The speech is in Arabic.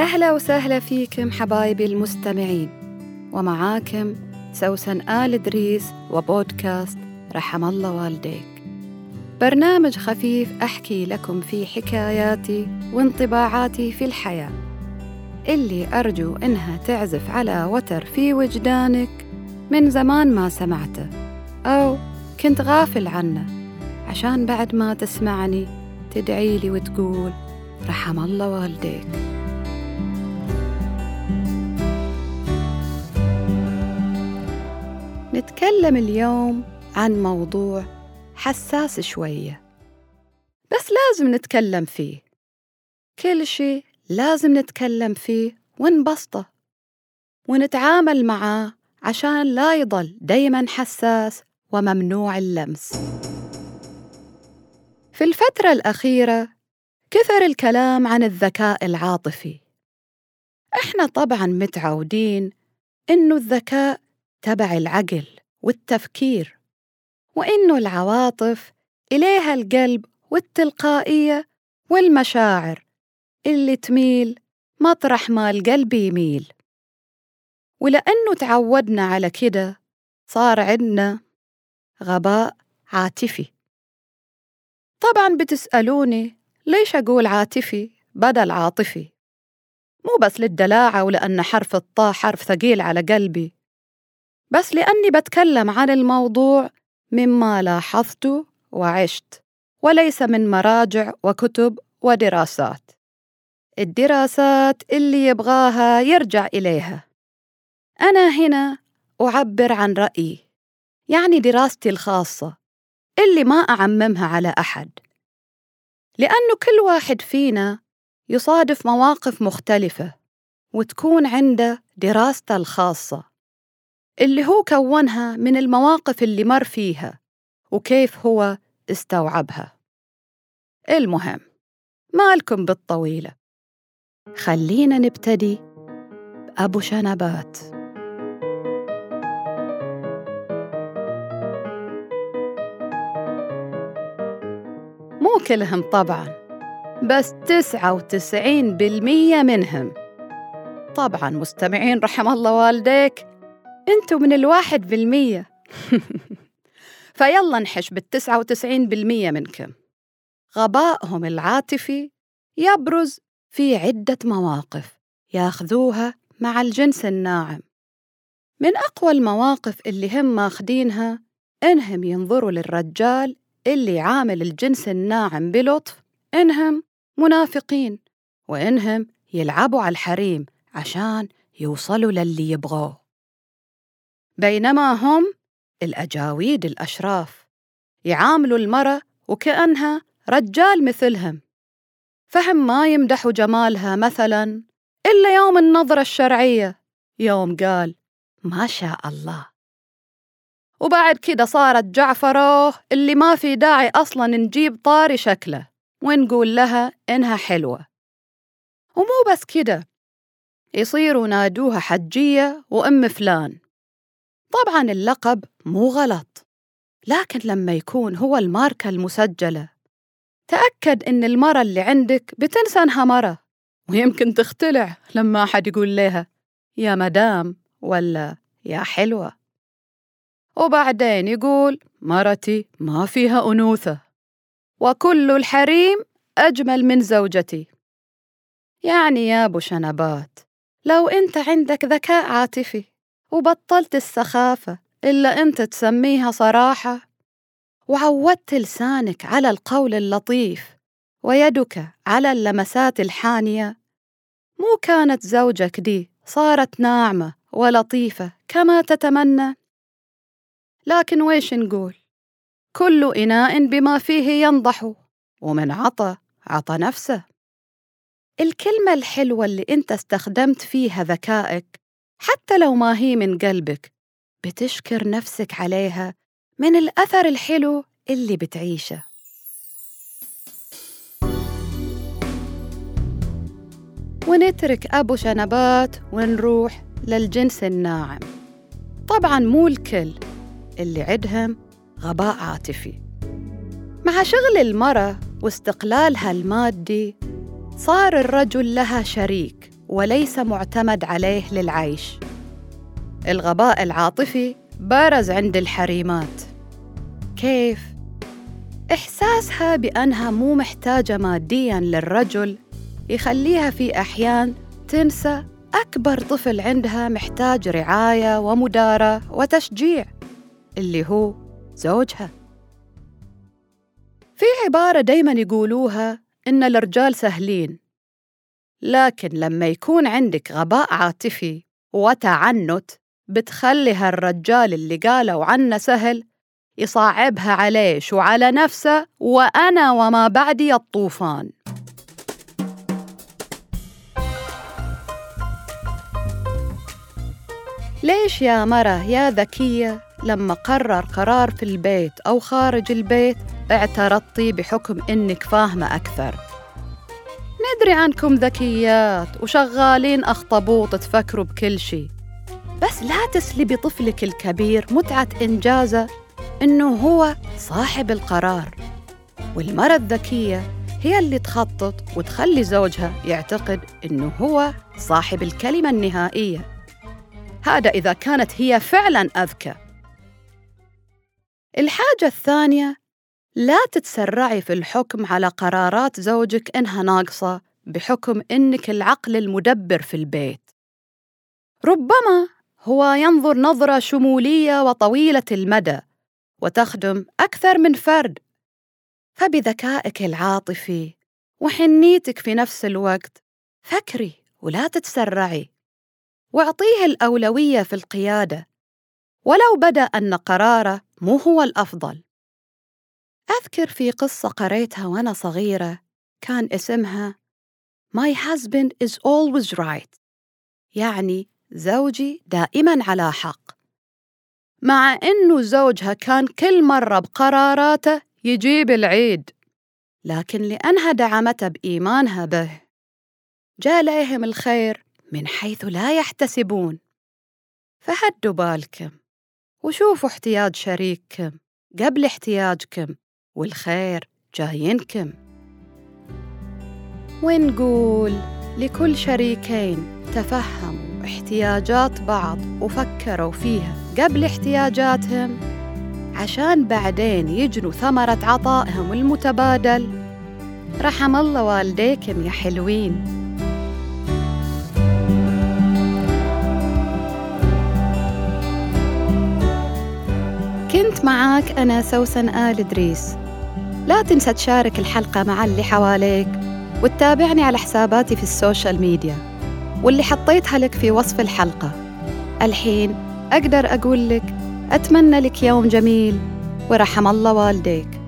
أهلا وسهلا فيكم حبايبي المستمعين، ومعاكم سوسن آل دريس وبودكاست رحم الله والديك، برنامج خفيف أحكي لكم فيه حكاياتي وانطباعاتي في الحياة اللي أرجو إنها تعزف على وتر في وجدانك من زمان ما سمعته أو كنت غافل عنه، عشان بعد ما تسمعني تدعيلي وتقول رحم الله والديك. نتكلم اليوم عن موضوع حساس شوية، بس لازم نتكلم فيه. كل شيء لازم نتكلم فيه ونبسطه ونتعامل معاه عشان لا يضل دايماً حساس وممنوع اللمس. في الفترة الأخيرة كثر الكلام عن الذكاء العاطفي. إحنا طبعاً متعودين إنه الذكاء تبع العقل والتفكير، وإنه العواطف إليها القلب والتلقائية والمشاعر اللي تميل مطرح ما القلب يميل. ولأنه تعودنا على كده صار عندنا غباء عاطفي. طبعاً بتسألوني ليش أقول عاطفي بدل عاطفي؟ مو بس للدلاعة ولأن حرف الطاء حرف ثقيل على قلبي، بس لأني بتكلم عن الموضوع مما لاحظته وعشت، وليس من مراجع وكتب ودراسات. الدراسات اللي يبغاها يرجع إليها. أنا هنا أعبر عن رأيي، يعني دراستي الخاصة اللي ما أعممها على أحد، لأنه كل واحد فينا يصادف مواقف مختلفة وتكون عنده دراسته الخاصة اللي هو كونها من المواقف اللي مر فيها وكيف هو استوعبها. المهم، مالكم بالطويلة، خلينا نبتدي بأبو شنبات. مو كلهم طبعاً، بس 99% منهم. طبعاً مستمعين رحم الله والديك، أنتوا من 1% فيلا نحش 99% منكم. غبائهم العاطفي يبرز في عدة مواقف ياخذوها مع الجنس الناعم. من أقوى المواقف اللي هم ماخدينها إنهم ينظروا للرجال اللي عامل الجنس الناعم بلطف إنهم منافقين، وإنهم يلعبوا على الحريم عشان يوصلوا للي يبغوه، بينما هم الأجاويد الأشراف يعاملوا المرأة وكأنها رجال مثلهم، فهم ما يمدحوا جمالها مثلاً إلا يوم النظرة الشرعية، يوم قال ما شاء الله. وبعد كده صارت جعفروه اللي ما في داعي أصلاً نجيب طاري شكله ونقول لها إنها حلوة. ومو بس كده، يصيروا نادوها حجية وأم فلان. طبعاً اللقب مو غلط، لكن لما يكون هو الماركة المسجلة، تأكد إن المرة اللي عندك بتنسى إنها مرة، ويمكن تختلع لما أحد يقول لها يا مدام ولا يا حلوة، وبعدين يقول مرتي ما فيها أنوثة وكل الحريم أجمل من زوجتي. يعني يا أبو شنبات، لو أنت عندك ذكاء عاطفي وبطلت السخافة إلا أنت تسميها صراحة، وعودت لسانك على القول اللطيف ويدك على اللمسات الحانية، مو كانت زوجك دي صارت ناعمة ولطيفة كما تتمنى؟ لكن ويش نقول، كل إناء بما فيه ينضح، ومن عطى عطى نفسه. الكلمة الحلوة اللي أنت استخدمت فيها ذكائك حتى لو ما هي من قلبك، بتشكر نفسك عليها من الأثر الحلو اللي بتعيشه. ونترك أبو شنبات ونروح للجنس الناعم. طبعاً مو الكل اللي عندهم غباء عاطفي. مع شغل المرأة واستقلالها المادي، صار الرجل لها شريك وليس معتمد عليه للعيش. الغباء العاطفي بارز عند الحريمات. كيف؟ إحساسها بأنها مو محتاجة مادياً للرجل يخليها في أحيان تنسى أكبر طفل عندها محتاج رعاية ومدارة وتشجيع، اللي هو زوجها. في عبارة دايماً يقولوها إن الرجال سهلين، لكن لما يكون عندك غباء عاطفي وتعنت بتخليها الرجال اللي قالوا عنه سهل يصعبها عليه وعلى نفسه، وأنا وما بعدي الطوفان. ليش يا مرة يا ذكية لما قرر قرار في البيت أو خارج البيت اعترضتي بحكم إنك فاهمة أكثر؟ ندري عنكم ذكيات وشغالين أخطبوط تفكروا بكل شيء، بس لا تسلبي طفلك الكبير متعة إنجازه إنه هو صاحب القرار. والمرأة الذكية هي اللي تخطط وتخلي زوجها يعتقد إنه هو صاحب الكلمة النهائية. هذا إذا كانت هي فعلاً أذكى. الحاجة الثانية، لا تتسرعي في الحكم على قرارات زوجك إنها ناقصة بحكم إنك العقل المدبر في البيت. ربما هو ينظر نظرة شمولية وطويلة المدى وتخدم أكثر من فرد، فبذكائك العاطفي وحنيتك في نفس الوقت فكري ولا تتسرعي، واعطيه الأولوية في القيادة ولو بدأ أن قراره مو هو الأفضل. أذكر في قصة قريتها وأنا صغيرة كان اسمها My husband is always right، يعني زوجي دائماً على حق، مع إنه زوجها كان كل مرة بقراراته يجيب العيد، لكن لأنها دعمته بإيمانها به جاء لهم الخير من حيث لا يحتسبون. فهدوا بالكم وشوفوا احتياج شريككم قبل احتياجكم، والخير جاينكم. ونقول لكل شريكين تفهموا احتياجات بعض وفكروا فيها قبل احتياجاتهم، عشان بعدين يجنوا ثمرة عطائهم المتبادل. رحم الله والديكم يا حلوين. كنت معاك أنا سوسن آل دريس. لا تنسى تشارك الحلقة مع اللي حواليك وتتابعني على حساباتي في السوشيال ميديا واللي حطيتها لك في وصف الحلقة. الحين أقدر أقول لك أتمنى لك يوم جميل ورحم الله والديك.